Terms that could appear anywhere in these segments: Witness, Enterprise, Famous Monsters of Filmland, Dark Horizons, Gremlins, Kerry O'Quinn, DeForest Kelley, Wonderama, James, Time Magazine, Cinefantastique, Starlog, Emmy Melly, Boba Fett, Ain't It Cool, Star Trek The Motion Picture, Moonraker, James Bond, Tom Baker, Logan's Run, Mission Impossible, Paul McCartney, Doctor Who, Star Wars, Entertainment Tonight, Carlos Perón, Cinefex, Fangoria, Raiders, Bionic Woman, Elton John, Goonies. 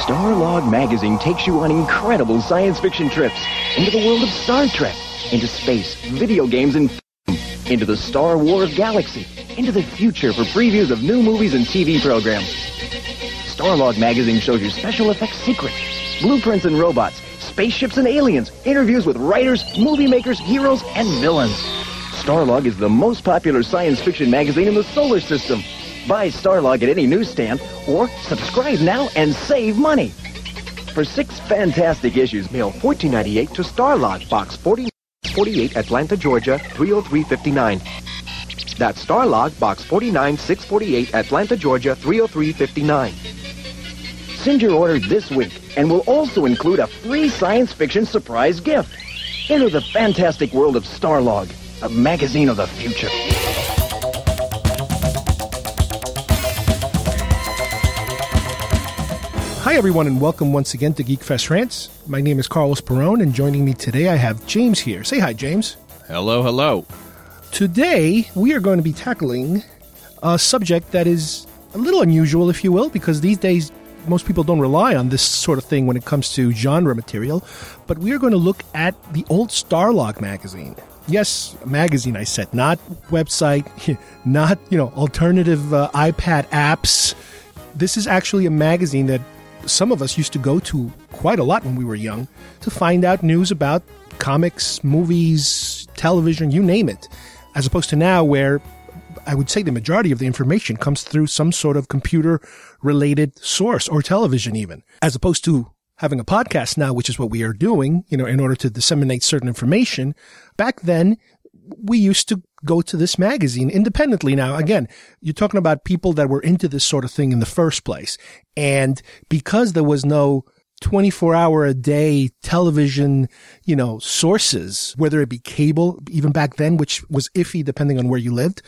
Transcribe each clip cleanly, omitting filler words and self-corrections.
Starlog magazine takes you on incredible science fiction trips into the world of Star Trek, into space, video games, and film, into the Star Wars galaxy, into the future for previews of new movies and TV programs. Starlog magazine shows you special effects secrets, blueprints and robots, spaceships and aliens, interviews with writers, movie makers, heroes, and villains. Starlog is the most popular science fiction magazine in the solar system. Buy Starlog at any newsstand or subscribe now and save money. For 6 fantastic issues, mail $14.98 to Starlog, Box 4948, Atlanta, Georgia, 30359. That's Starlog, Box 49648, Atlanta, Georgia, 30359. Send your order this week, and we'll also include a free science fiction surprise gift. Enter the fantastic world of Starlog, a magazine of the future. Hi everyone, and welcome once again to GeekFest France. My name is Carlos Perón, and joining me today I have James here. Say hi, James. Hello, hello. Today we are going to be tackling a subject that is a little unusual, if you will, because these days most people don't rely on this sort of thing when it comes to genre material, but we are going to look at the old Starlog magazine. Yes, magazine, I said, not website, not, alternative iPad apps. This is actually a magazine that some of us used to go to quite a lot when we were young to find out news about comics, movies, television, you name it, as opposed to now where I would say the majority of the information comes through some sort of computer-related source or television even, as opposed to having a podcast now, which is what we are doing, in order to disseminate certain information. Back then, we used to go to this magazine independently. Now, again, you're talking about people that were into this sort of thing in the first place. And because there was no 24-hour-a-day television, sources, whether it be cable, even back then, which was iffy depending on where you lived,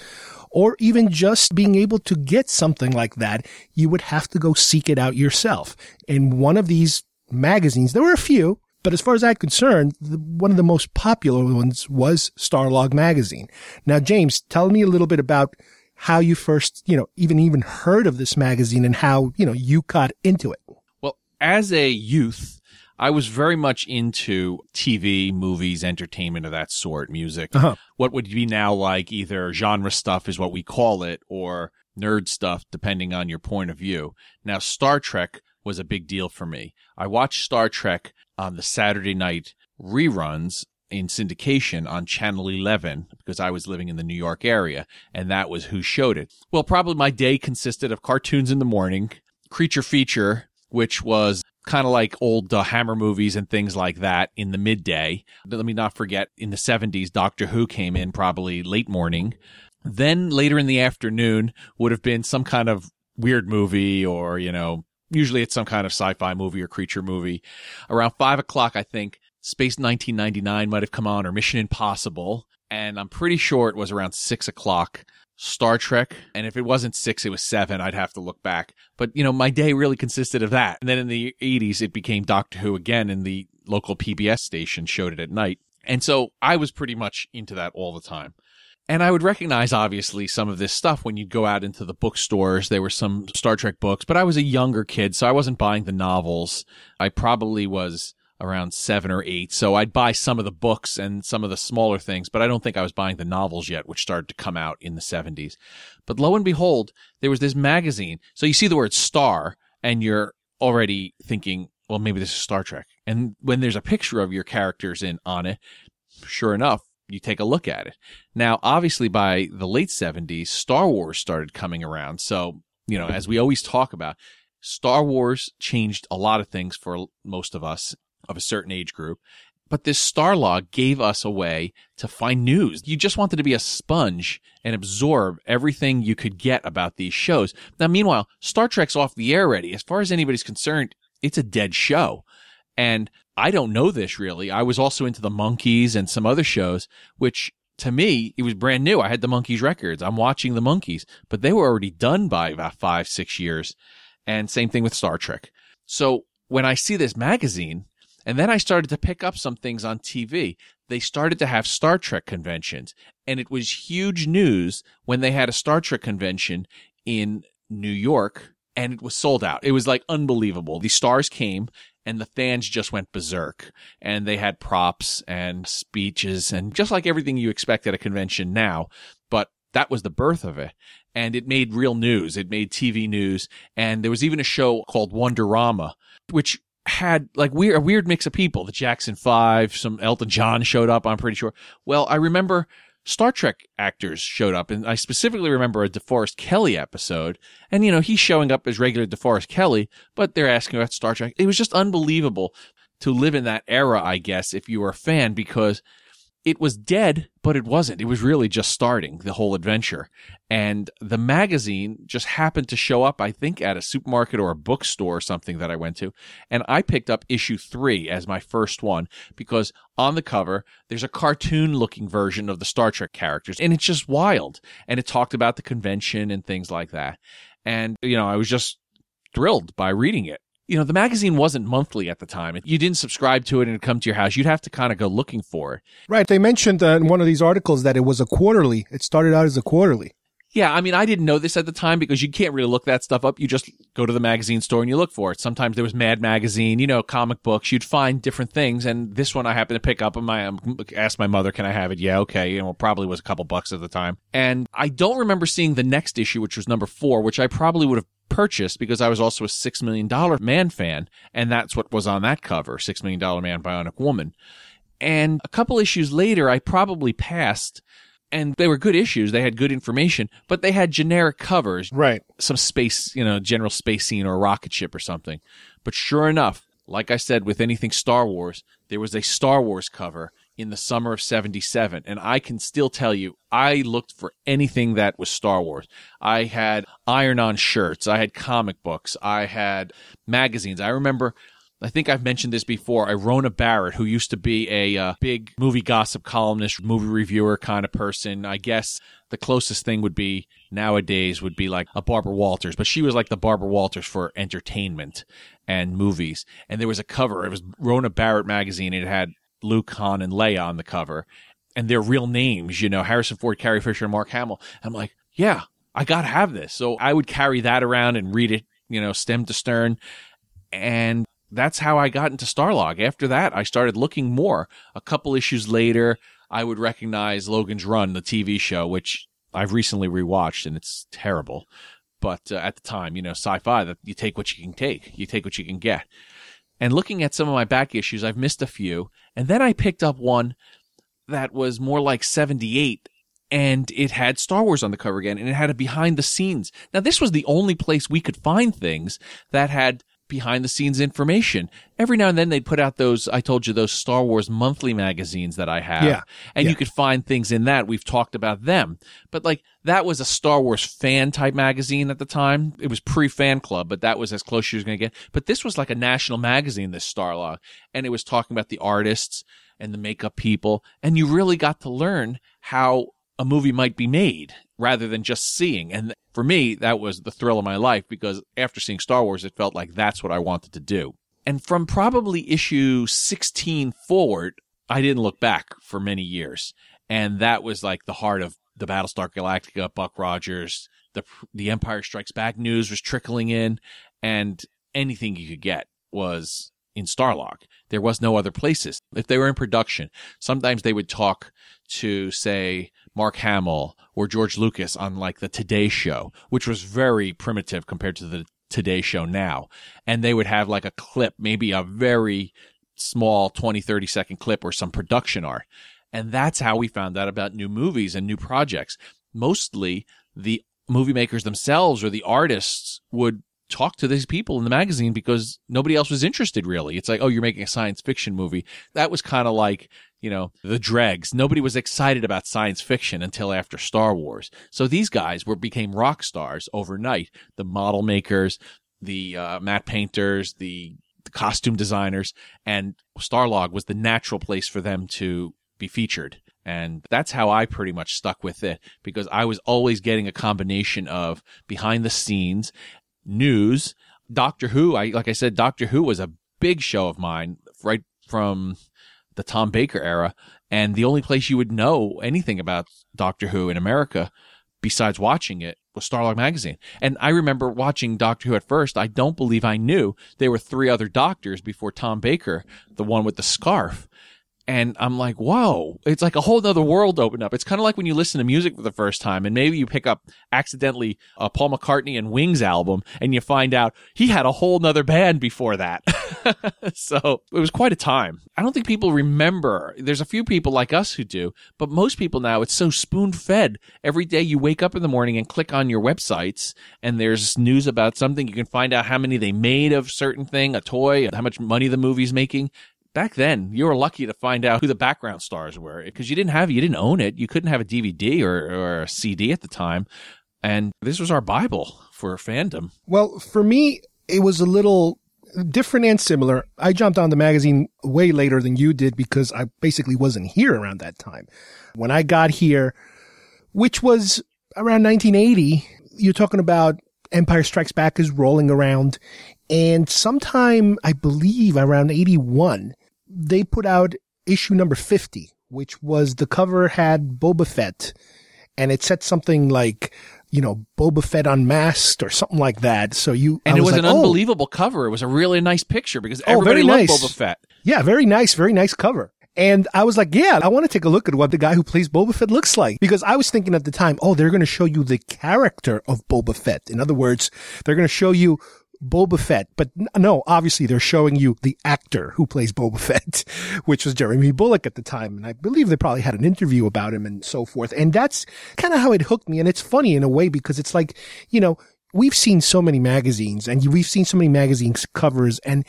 or even just being able to get something like that, you would have to go seek it out yourself. And one of these magazines, there were a few, but as far as I'm concerned, one of the most popular ones was Starlog magazine. Now, James, tell me a little bit about how you first, even heard of this magazine and how, you got into it. Well, as a youth, I was very much into TV, movies, entertainment of that sort, music. Uh-huh. What would be now like either genre stuff is what we call it, or nerd stuff, depending on your point of view. Now, Star Trek was a big deal for me. I watched Star Trek on the Saturday night reruns in syndication on Channel 11 because I was living in the New York area, and that was who showed it. Well, probably my day consisted of cartoons in the morning, Creature Feature, which was kind of like old Hammer movies and things like that in the midday. Let me not forget, in the 70s, Doctor Who came in probably late morning. Then later in the afternoon would have been some kind of weird movie or, usually it's some kind of sci-fi movie or creature movie. Around 5 o'clock, I think, Space 1999 might have come on, or Mission Impossible. And I'm pretty sure it was around 6 o'clock, Star Trek. And if it wasn't 6, it was 7. I'd have to look back. But, my day really consisted of that. And then in the 80s, it became Doctor Who again, and the local PBS station showed it at night. And so I was pretty much into that all the time. And I would recognize, obviously, some of this stuff when you'd go out into the bookstores. There were some Star Trek books, but I was a younger kid, so I wasn't buying the novels. I probably was around 7 or 8, so I'd buy some of the books and some of the smaller things, but I don't think I was buying the novels yet, which started to come out in the 70s. But lo and behold, there was this magazine. So you see the word Star, and you're already thinking, well, maybe this is Star Trek. And when there's a picture of your characters on it, sure enough, you take a look at it. Now, obviously, by the late 70s, Star Wars started coming around. So, as we always talk about, Star Wars changed a lot of things for most of us of a certain age group. But this Starlog gave us a way to find news. You just wanted to be a sponge and absorb everything you could get about these shows. Now, meanwhile, Star Trek's off the air already. As far as anybody's concerned, it's a dead show. And I don't know this really. I was also into The Monkees and some other shows, which to me, it was brand new. I had The Monkees records. I'm watching The Monkees, but they were already done by about 5, 6 years. And same thing with Star Trek. So when I see this magazine And then I started to pick up some things on TV. They started to have Star Trek conventions, and it was huge news when they had a Star Trek convention in New York, and it was sold out. It was like unbelievable. The stars came, and the fans just went berserk, and they had props and speeches, and just like everything you expect at a convention now, but that was the birth of it. And it made real news. It made TV news. And there was even a show called Wonderama, which had like a weird mix of people. The Jackson Five, some Elton John showed up, I'm pretty sure. Well, I remember Star Trek actors showed up. And I specifically remember a DeForest Kelley episode. And, you know, he's showing up as regular DeForest Kelley, but they're asking about Star Trek. It was just unbelievable to live in that era, I guess, if you were a fan, because it was dead, but it wasn't. It was really just starting, the whole adventure. And the magazine just happened to show up, I think, at a supermarket or a bookstore or something that I went to. And I picked up issue 3 as my first one because on the cover, there's a cartoon-looking version of the Star Trek characters. And it's just wild. And it talked about the convention and things like that. And, you know, I was just thrilled by reading it. You know, the magazine wasn't monthly at the time. You didn't subscribe to it and it'd come to your house. You'd have to kind of go looking for it. Right. They mentioned in one of these articles that it was a quarterly. It started out as a quarterly. Yeah. I mean, I didn't know this at the time because you can't really look that stuff up. You just go to the magazine store and you look for it. Sometimes there was Mad Magazine, you know, comic books. You'd find different things. And this one I happened to pick up and I asked my mother, can I have it? Yeah, okay. You know, it probably was a couple bucks at the time. And I don't remember seeing the next issue, which was number 4, which I probably would have purchased because I was also a $6 Million Man fan, and that's what was on that cover, $6 Million Man, Bionic Woman. And a couple issues later, I probably passed, and they were good issues. They had good information, but they had generic covers. Right. Some space, you know, general space scene or rocket ship or something. But sure enough, like I said, with anything Star Wars, there was a Star Wars cover in the summer of 77. And I can still tell you, I looked for anything that was Star Wars. I had iron-on shirts. I had comic books. I had magazines. I remember, I think I've mentioned this before, Rona Barrett, who used to be a big movie gossip columnist, movie reviewer kind of person. I guess the closest thing would be nowadays would be like a Barbara Walters, but she was like the Barbara Walters for entertainment and movies. And there was a cover. It was Rona Barrett magazine. It had Luke, Han, and Leia on the cover, and their real names, you know, Harrison Ford, Carrie Fisher, and Mark Hamill. I'm like, yeah, I gotta have this. So I would carry that around and read it, you know, stem to stern. And that's how I got into Starlog. After that, I started looking more. A couple issues later, I would recognize Logan's Run, the TV show, which I've recently rewatched, and it's terrible. But at the time, you know, sci-fi, that you take what you can take. You take what you can get. And looking at some of my back issues, I've missed a few. And then I picked up one that was more like 78, and it had Star Wars on the cover again, and it had a behind-the-scenes. Now, this was the only place we could find things that had behind-the-scenes information. Every now and then they'd put out those, I told you, those Star Wars monthly magazines that I have. Yeah. And you could find things in that. We've talked about them. But like that was a Star Wars fan-type magazine at the time. It was pre-fan club, but that was as close as you were going to get. But this was like a national magazine, this Starlog. And it was talking about the artists and the makeup people. And you really got to learn how a movie might be made rather than just seeing. And for me, that was the thrill of my life because after seeing Star Wars, it felt like that's what I wanted to do. And from probably issue 16 forward, I didn't look back for many years. And that was like the heart of the Battlestar Galactica, Buck Rogers, the Empire Strikes Back news was trickling in, and anything you could get was in Starlog. There was no other places. If they were in production, sometimes they would talk to, say, Mark Hamill or George Lucas on like the Today Show, which was very primitive compared to the Today Show now. And they would have like a clip, maybe a very small 20, 30-second clip or some production art. And that's how we found out about new movies and new projects. Mostly the movie makers themselves or the artists would talk to these people in the magazine because nobody else was interested really. It's like, oh, you're making a science fiction movie. That was kind of like, you know, the dregs. Nobody was excited about science fiction until after Star Wars. So these guys became rock stars overnight. The model makers, the matte painters, the costume designers, and Starlog was the natural place for them to be featured. And that's how I pretty much stuck with it because I was always getting a combination of behind the scenes news. Doctor Who, like I said, Doctor Who was a big show of mine right from the Tom Baker era, and the only place you would know anything about Doctor Who in America besides watching it was Starlog magazine. And I remember watching Doctor Who at first. I don't believe I knew there were three other doctors before Tom Baker, the one with the scarf. And I'm like, whoa, it's like a whole other world opened up. It's kind of like when you listen to music for the first time and maybe you pick up accidentally a Paul McCartney and Wings album and you find out he had a whole nother band before that. So it was quite a time. I don't think people remember. There's a few people like us who do, but most people now, it's so spoon-fed. Every day you wake up in the morning and click on your websites and there's news about something. You can find out how many they made of certain thing, a toy, how much money the movie's making. Back then, you were lucky to find out who the background stars were because you didn't own it. You couldn't have a DVD or a CD at the time. And this was our Bible for fandom. Well, for me, it was a little different and similar. I jumped on the magazine way later than you did because I basically wasn't here around that time. When I got here, which was around 1980, you're talking about Empire Strikes Back is rolling around. And sometime, I believe, around 81, they put out issue number 50, which was the cover had Boba Fett, and it said something like, you know, Boba Fett unmasked or something like that. So you and it was like, an unbelievable cover. It was a really nice picture because everybody loved Boba Fett. Yeah, very nice cover. And I was like, yeah, I want to take a look at what the guy who plays Boba Fett looks like. Because I was thinking at the time, oh, they're going to show you the character of Boba Fett. In other words, they're going to show you Boba Fett. But no, obviously they're showing you the actor who plays Boba Fett, which was Jeremy Bullock at the time. And I believe they probably had an interview about him and so forth. And that's kind of how it hooked me. And it's funny in a way because it's like, you know, we've seen so many magazines and we've seen so many magazines covers. And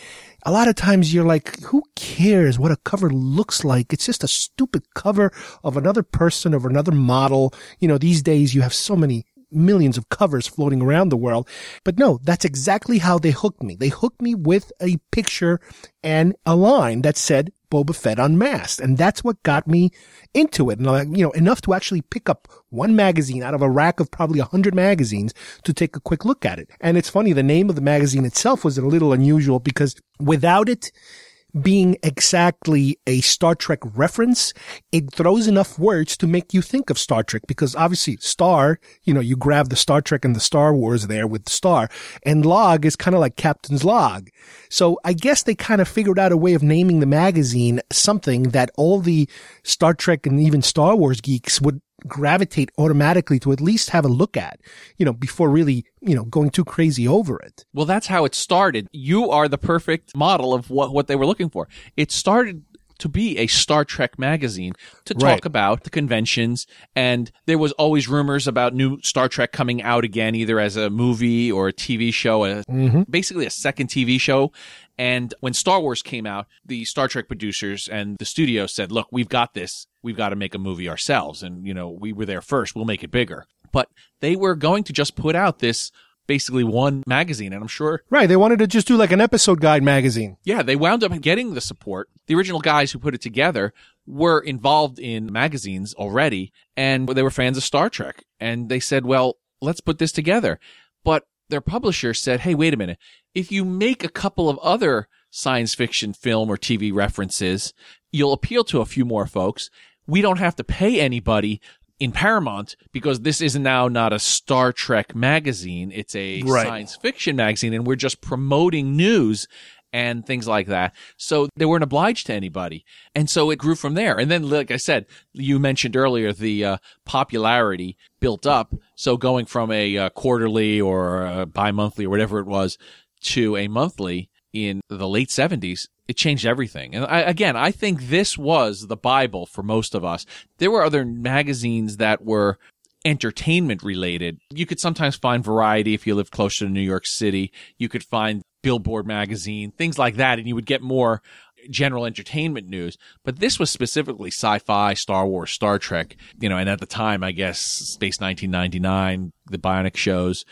a lot of times you're like, who cares what a cover looks like? It's just a stupid cover of another person, of another model. You know, these days you have so many millions of covers floating around the world. But no, that's exactly how they hooked me. They hooked me with a picture and a line that said Boba Fett unmasked. And that's what got me into it. And like, you know, enough to actually pick up one magazine out of a rack of probably 100 magazines to take a quick look at it. And it's funny, the name of the magazine itself was a little unusual because without it being exactly a Star Trek reference, it throws enough words to make you think of Star Trek because obviously Star, you know, you grab the Star Trek and the Star Wars there with the Star, and Log is kind of like Captain's Log. So I guess they kind of figured out a way of naming the magazine something that all the Star Trek and even Star Wars geeks would gravitate automatically to at least have a look at, you know, before really, you know, going too crazy over it. Well, that's how it started. You are the perfect model of what they were looking for. It started to be a Star Trek magazine to talk about the conventions, and there was always rumors about new Star Trek coming out again, either as a movie or a TV show, basically a second TV show. And when Star Wars came out, the Star Trek producers and the studio said, look, we've got this. We've got to make a movie ourselves. And, you know, we were there first. We'll make it bigger. But they were going to just put out this basically one magazine, and I'm sure... Right, they wanted to just do like an episode guide magazine. Yeah, they wound up getting the support. The original guys who put it together were involved in magazines already, and they were fans of Star Trek. And they said, well, let's put this together. But their publisher said, hey, wait a minute. If you make a couple of other science fiction film or TV references, you'll appeal to a few more folks. We don't have to pay anybody in Paramount because this is now not a Star Trek magazine. It's a science fiction magazine, and we're just promoting news and things like that. So they weren't obliged to anybody. And so it grew from there. And then, like I said, you mentioned earlier, the popularity built up. So going from a quarterly or a bi-monthly or whatever it was to a monthly in the late 70s, it changed everything. And I think this was the Bible for most of us. There were other magazines that were entertainment related. You could sometimes find Variety if you lived close to New York City. You could find Billboard magazine, things like that, and you would get more general entertainment news. But this was specifically sci-fi, Star Wars, Star Trek, you know, and at the time, I guess, Space 1999, the Bionic shows.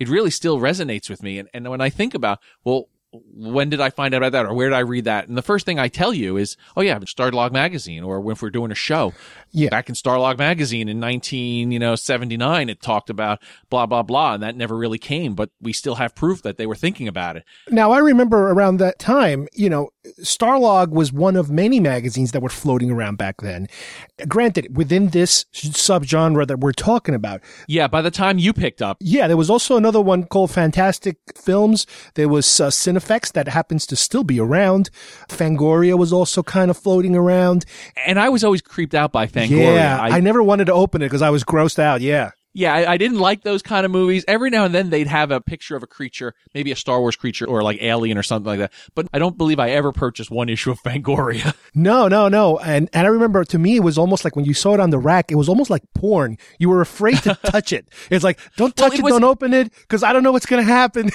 It really still resonates with me. And when I think about, well, when did I find out about that, or where did I read that? And the first thing I tell you is, oh yeah, Starlog magazine, or if we're doing a show, yeah, back in Starlog magazine in 1979, it talked about blah blah blah, and that never really came, but we still have proof that they were thinking about it. Now I remember around that time, you know, Starlog was one of many magazines that were floating around back then. Granted, within this subgenre that we're talking about. Yeah, by the time you picked up. Yeah, there was also another one called Fantastic Films. There was Cinefex that happens to still be around. Fangoria was also kind of floating around. And I was always creeped out by Fangoria. Yeah, I never wanted to open it because I was grossed out, yeah. Yeah, I didn't like those kind of movies. Every now and then they'd have a picture of a creature, maybe a Star Wars creature or like Alien or something like that. But I don't believe I ever purchased one issue of Fangoria. No. And I remember, to me, it was almost like when you saw it on the rack, it was almost like porn. You were afraid to touch it. It's like, don't touch it, don't open it, because I don't know what's going to happen.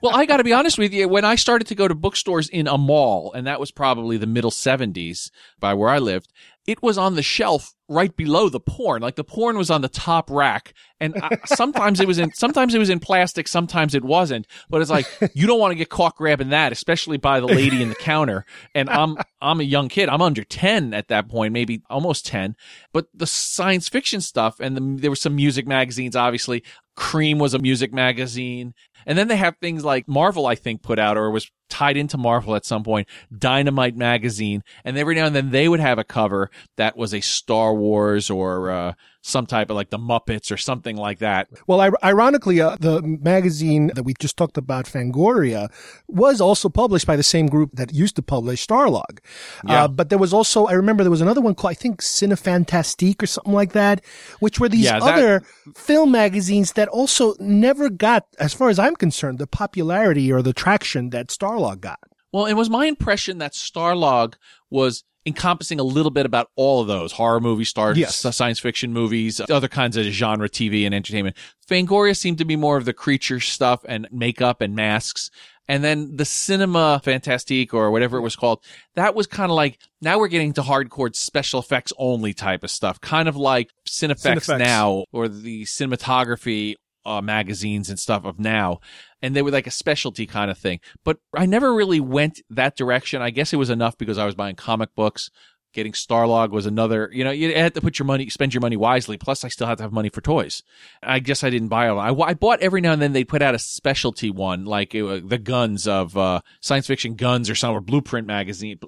Well, I got to be honest with you. When I started to go to bookstores in a mall, and that was probably the middle 70s by where I lived, it was on the shelf right below the porn. Like the porn was on the top rack, and sometimes it was in plastic, sometimes it wasn't. But it's like, you don't want to get caught grabbing that, especially by the lady in the counter. And I'm a young kid. I'm under 10 at that point, maybe almost 10. But the science fiction stuff, and there were some music magazines, obviously. Cream was a music magazine. And then they have things like Marvel, I think, put out, or was tied into Marvel at some point, Dynamite magazine. And every now and then they would have a cover that was a Star Wars or some type of like the Muppets or something like that. Well, ironically, the magazine that we just talked about, Fangoria, was also published by the same group that used to publish Starlog. Yeah. But there was also, I remember there was another one called, I think, Cinefantastique or something like that, which were these other film magazines that also never got, as far as I'm concerned, the popularity or the traction that Starlog got. Well, it was my impression that Starlog was encompassing a little bit about all of those horror movie stars, yes, science fiction movies, other kinds of genre TV and entertainment. Fangoria seemed to be more of the creature stuff and makeup and masks. And then the Cinema Fantastique, or whatever it was called, that was kind of like, now we're getting to hardcore special effects only type of stuff, kind of like Cinefex. Now, or the cinematography magazines and stuff of now. And they were like a specialty kind of thing. But I never really went that direction. I guess it was enough because I was buying comic books. Getting Starlog was another, you know, you had to put your money, spend your money wisely. Plus, I still had to have money for toys. I guess I didn't buy all. I bought every now and then they put out a specialty one, like the guns of science fiction guns or some, or Blueprint magazine.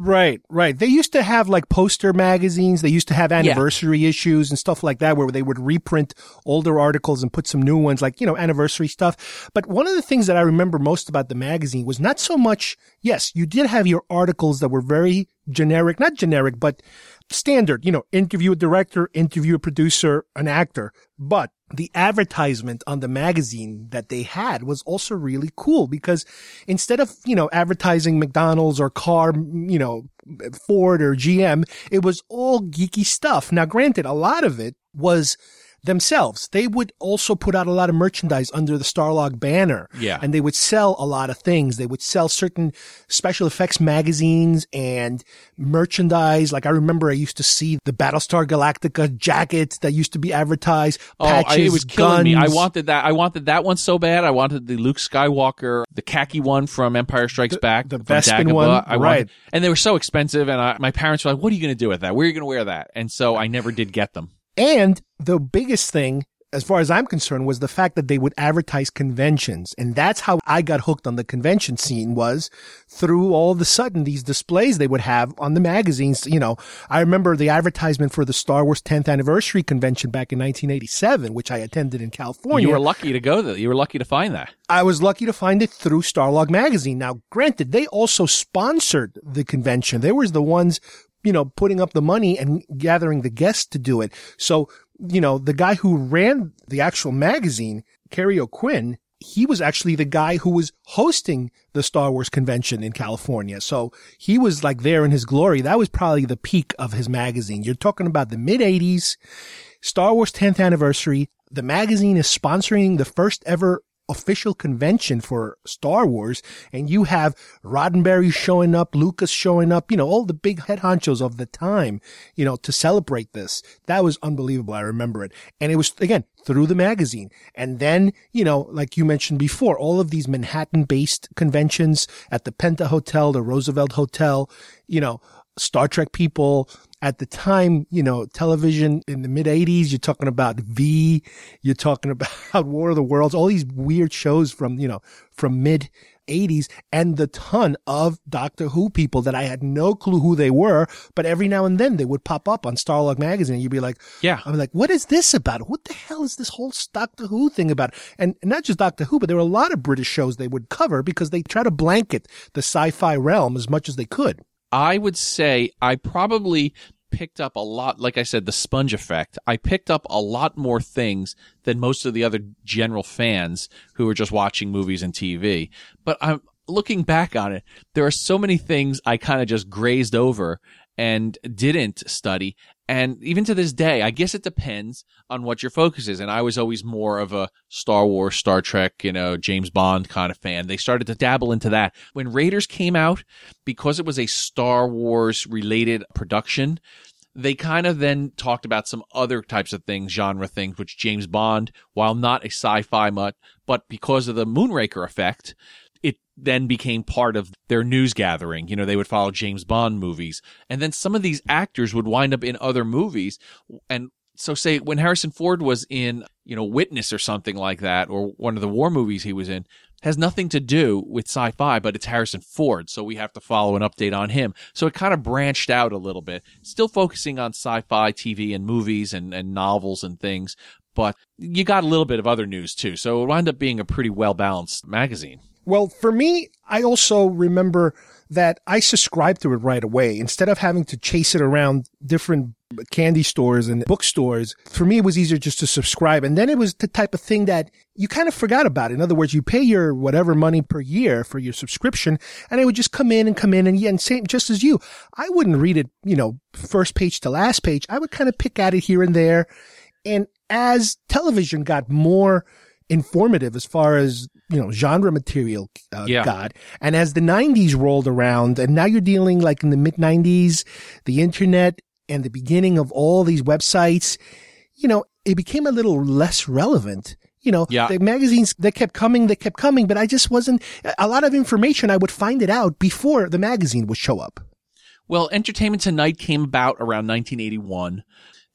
Right. They used to have like poster magazines. They used to have anniversary issues and stuff like that, where they would reprint older articles and put some new ones, like, you know, anniversary stuff. But one of the things that I remember most about the magazine was not so much, yes, you did have your articles that were very generic, not generic, but standard, you know, interview a director, interview a producer, an actor. But the advertisement on the magazine that they had was also really cool, because instead of, you know, advertising McDonald's or car, you know, Ford or GM, it was all geeky stuff. Now, granted, a lot of it was themselves. They would also put out a lot of merchandise under the Starlog banner. Yeah. And they would sell a lot of things. They would sell certain special effects magazines and merchandise. Like I remember I used to see the Battlestar Galactica jackets that used to be advertised. Patches, it was killing me. I wanted that one so bad. I wanted the Luke Skywalker, the khaki one from Empire Strikes Back. The Bespin one. And they were so expensive, and my parents were like, what are you going to do with that? Where are you going to wear that? And so I never did get them. And the biggest thing, as far as I'm concerned, was the fact that they would advertise conventions. And that's how I got hooked on the convention scene, was through all of a sudden these displays they would have on the magazines. You know, I remember the advertisement for the Star Wars 10th anniversary convention back in 1987, which I attended in California. You were lucky to go there. You were lucky to find that. I was lucky to find it through Starlog magazine. Now, granted, they also sponsored the convention. They were the ones, you know, putting up the money and gathering the guests to do it. So, you know, the guy who ran the actual magazine, Kerry O'Quinn, he was actually the guy who was hosting the Star Wars convention in California. So he was like there in his glory. That was probably the peak of his magazine. You're talking about the mid-'80s, Star Wars 10th anniversary. The magazine is sponsoring the first ever official convention for Star Wars, and you have Roddenberry showing up, Lucas showing up, you know, all the big head honchos of the time, you know, to celebrate this. That was unbelievable. I remember it. And it was, again, through the magazine. And then, you know, like you mentioned before, all of these Manhattan-based conventions at the Penta Hotel, the Roosevelt Hotel, you know, Star Trek people at the time, you know, television in the mid 80s, you're talking about V, you're talking about War of the Worlds, all these weird shows from, you know, from mid 80s, and the ton of Doctor Who people that I had no clue who they were, but every now and then they would pop up on Starlog magazine and you'd be like, yeah, I'm like, what is this about? What the hell is this whole Doctor Who thing about? And not just Doctor Who, but there were a lot of British shows they would cover because they try to blanket the sci-fi realm as much as they could. I would say I probably picked up a lot, like I said, the sponge effect. I picked up a lot more things than most of the other general fans who were just watching movies and TV. But I'm looking back on it, there are so many things I kind of just grazed over and didn't study. And even to this day, I guess it depends on what your focus is. And I was always more of a Star Wars, Star Trek, you know, James Bond kind of fan. They started to dabble into that. When Raiders came out, because it was a Star Wars related production, they kind of then talked about some other types of things, genre things, which James Bond, while not a sci-fi mutt, but because of the Moonraker effect, it then became part of their news gathering. You know, they would follow James Bond movies. And then some of these actors would wind up in other movies. And so say when Harrison Ford was in, you know, Witness or something like that, or one of the war movies he was in, has nothing to do with sci-fi, but it's Harrison Ford. So we have to follow an update on him. So it kind of branched out a little bit, still focusing on sci-fi TV and movies and novels and things. But you got a little bit of other news too. So it wound up being a pretty well-balanced magazine. Well, for me, I also remember that I subscribed to it right away. Instead of having to chase it around different candy stores and bookstores, for me, it was easier just to subscribe. And then it was the type of thing that you kind of forgot about. In other words, you pay your whatever money per year for your subscription, and it would just come in. And same, just as you, I wouldn't read it, you know, first page to last page. I would kind of pick at it here and there. And as television got more informative as far as, you know, genre material got. And as the 90s rolled around, and now you're dealing like in the mid 90s, the internet and the beginning of all these websites, you know, it became a little less relevant. You know, the magazines, they kept coming, but I just wasn't, a lot of information I would find it out before the magazine would show up. Well, Entertainment Tonight came about around 1981.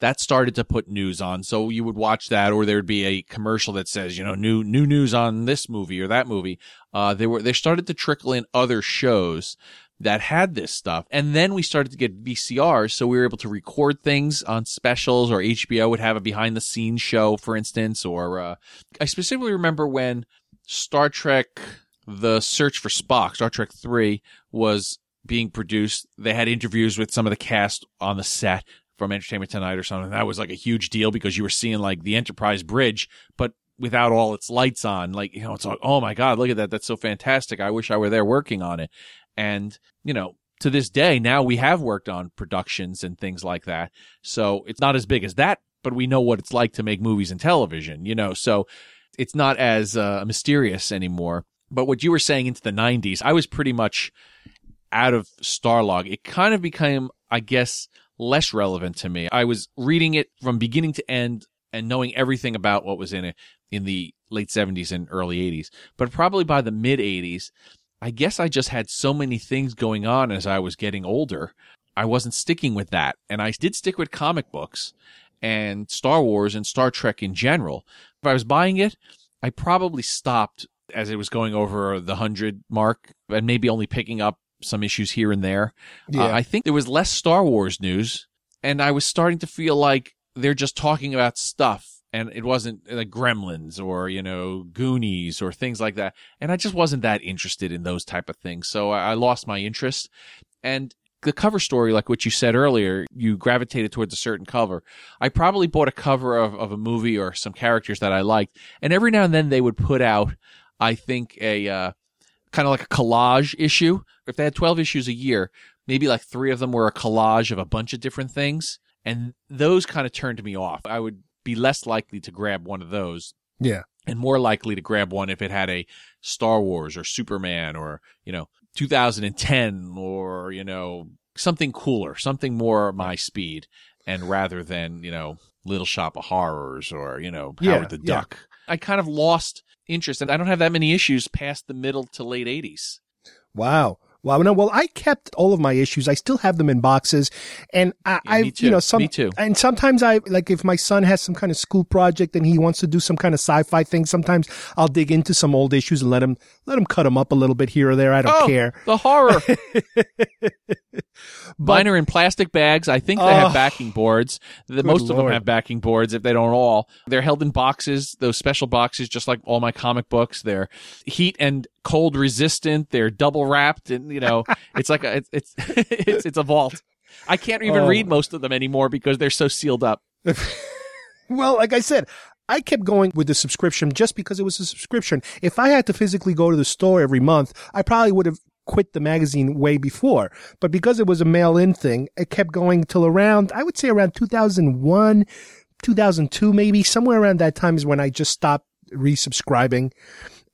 That started to put news on. So you would watch that, or there'd be a commercial that says, you know, new news on this movie or that movie. They started to trickle in other shows that had this stuff. And then we started to get VCRs. So we were able to record things on specials, or HBO would have a behind the scenes show, for instance, or, I specifically remember when Star Trek, The Search for Spock, Star Trek 3 was being produced. They had interviews with some of the cast on the set from Entertainment Tonight or something. That was like a huge deal because you were seeing like the Enterprise Bridge, but without all its lights on. Like, you know, it's like, oh my God, look at that. That's so fantastic. I wish I were there working on it. And, you know, to this day, now we have worked on productions and things like that. So it's not as big as that, but we know what it's like to make movies and television, you know, so it's not as mysterious anymore. But what you were saying into the 90s, I was pretty much out of Starlog. It kind of became, I guess, less relevant to me. I was reading it from beginning to end and knowing everything about what was in it in the late 70s and early 80s. But probably by the mid 80s, I guess I just had so many things going on as I was getting older. I wasn't sticking with that. And I did stick with comic books and Star Wars and Star Trek in general. If I was buying it, I probably stopped as it was going over the 100 mark and maybe only picking up some issues here and there. Yeah. I think there was less Star Wars news, and I was starting to feel like they're just talking about stuff, and it wasn't like Gremlins or, you know, Goonies or things like that. And I just wasn't that interested in those type of things. So I lost my interest. And the cover story, like what you said earlier, you gravitated towards a certain cover. I probably bought a cover of a movie or some characters that I liked. And every now and then they would put out, I think, a kind of like a collage issue. If they had 12 issues a year, maybe like 3 of them were a collage of a bunch of different things. And those kind of turned me off. I would be less likely to grab one of those. Yeah. And more likely to grab one if it had a Star Wars or Superman or, 2010 or, something cooler, something more my speed, and rather than, Little Shop of Horrors or, Howard the Duck. I kind of lost interest, and I don't have that many issues past the middle to late 80s. Wow. Well, no, I kept all of my issues. I still have them in boxes, and me too. And sometimes I like if my son has some kind of school project and he wants to do some kind of sci-fi thing. Sometimes I'll dig into some old issues and let him cut them up a little bit here or there. I don't care. The horror. Mine are in plastic bags. I think they have backing boards. Most of them have backing boards. If they don't all, they're held in boxes. Those special boxes, just like all my comic books. They're heat and cold resistant. They're double wrapped, and it's like it's a vault. I can't even read most of them anymore because they're so sealed up. Well, like I said, I kept going with the subscription just because it was a subscription. If I had to physically go to the store every month, I probably would have quit the magazine way before. But because it was a mail-in thing, it kept going till around, I would say around 2001, 2002 maybe. Somewhere around that time is when I just stopped resubscribing.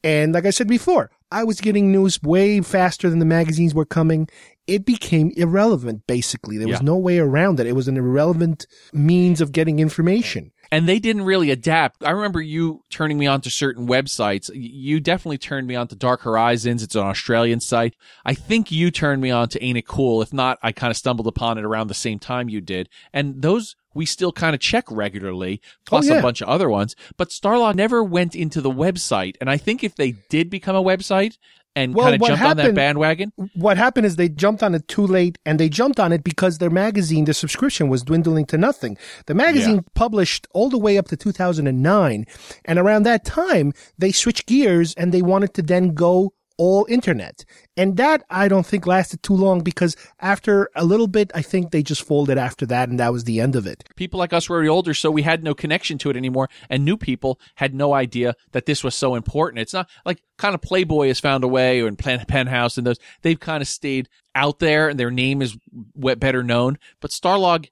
And like I said before, I was getting news way faster than the magazines were coming. It became irrelevant, basically. There was no way around it. It was an irrelevant means of getting information. And they didn't really adapt. I remember you turning me on to certain websites. You definitely turned me on to Dark Horizons. It's an Australian site. I think you turned me on to Ain't It Cool. If not, I kind of stumbled upon it around the same time you did. And those we still kind of check regularly, plus a bunch of other ones. But Starlog never went into the website. And I think if they did become a website and kind of jumped on that bandwagon. What happened is they jumped on it too late, and they jumped on it because their magazine, the subscription, was dwindling to nothing. The magazine published all the way up to 2009. And around that time, they switched gears and they wanted to then go all internet. And that, I don't think, lasted too long because after a little bit, I think they just folded after that, and that was the end of it. People like us were already older, so we had no connection to it anymore, and new people had no idea that this was so important. It's not like kind of Playboy has found a way, or in Penthouse and those. They've kind of stayed out there, and their name is better known. But Starlog,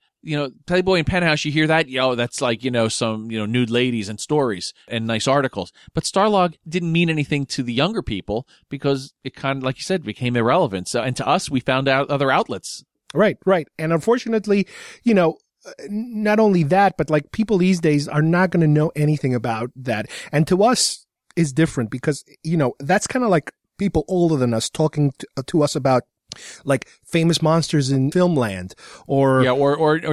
Playboy and Penthouse, you hear that? That's like, some, nude ladies and stories and nice articles. But Starlog didn't mean anything to the younger people because it kind of, like you said, became irrelevant. So, and to us, we found out other outlets. Right. And unfortunately, not only that, but like people these days are not going to know anything about that. And to us is different because, that's kind of like people older than us talking to us about like famous monsters in film land or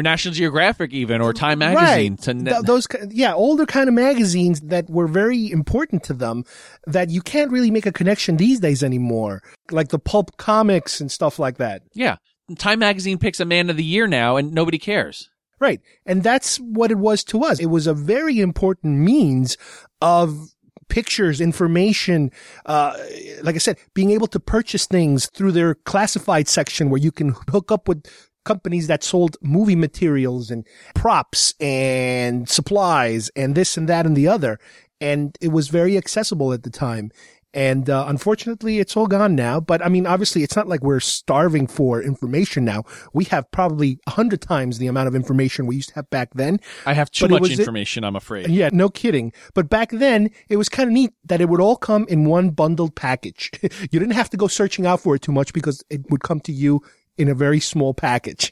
National Geographic even, or Time Magazine. Right. Those older kind of magazines that were very important to them that you can't really make a connection these days anymore, like the pulp comics and stuff like that. Yeah. Time Magazine picks a man of the year now and nobody cares. Right. And that's what it was to us. It was a very important means of pictures, information, like I said, being able to purchase things through their classified section where you can hook up with companies that sold movie materials and props and supplies and this and that and the other. And it was very accessible at the time. And unfortunately, it's all gone now. But I mean, obviously, it's not like we're starving for information now. We have probably 100 times the amount of information we used to have back then. I have too much information, I'm afraid. Yeah, no kidding. But back then, it was kind of neat that it would all come in one bundled package. You didn't have to go searching out for it too much because it would come to you in a very small package.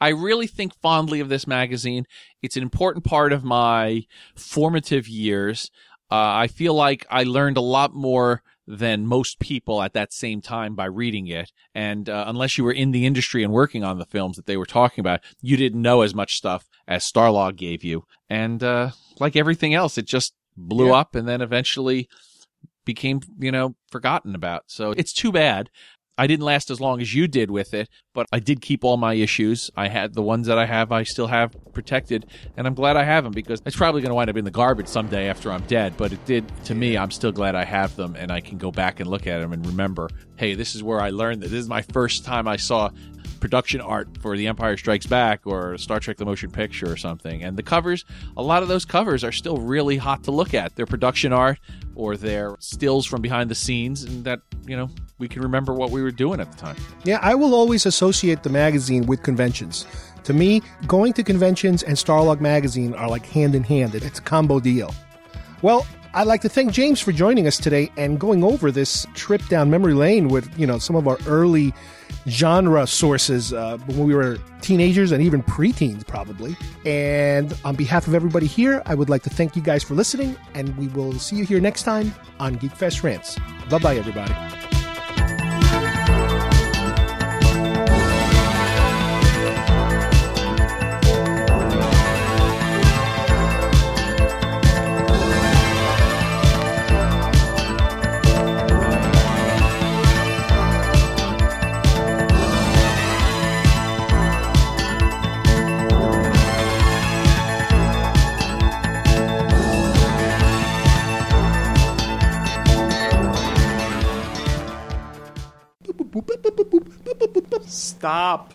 I really think fondly of this magazine. It's an important part of my formative years. I feel like I learned a lot more than most people at that same time by reading it. And unless you were in the industry and working on the films that they were talking about, you didn't know as much stuff as Starlog gave you. And like everything else, it just blew up and then eventually became, forgotten about. So it's too bad. I didn't last as long as you did with it, but I did keep all my issues. I had the ones that I have, I still have protected, and I'm glad I have them because it's probably going to wind up in the garbage someday after I'm dead, but it did, to me, I'm still glad I have them, and I can go back and look at them and remember, hey, this is where I learned that. This is my first time I saw production art for The Empire Strikes Back or Star Trek The Motion Picture or something. And the covers, a lot of those covers are still really hot to look at. They're production art or they're stills from behind the scenes, and that, we can remember what we were doing at the time. Yeah, I will always associate the magazine with conventions. To me, going to conventions and Starlog magazine are like hand in hand. It's a combo deal. Well, I'd like to thank James for joining us today and going over this trip down memory lane with, you know, some of our early genre sources when we were teenagers and even preteens probably. And on behalf of everybody here, I would like to thank you guys for listening, and we will see you here next time on GeekFest France. Bye-bye, everybody. Stop.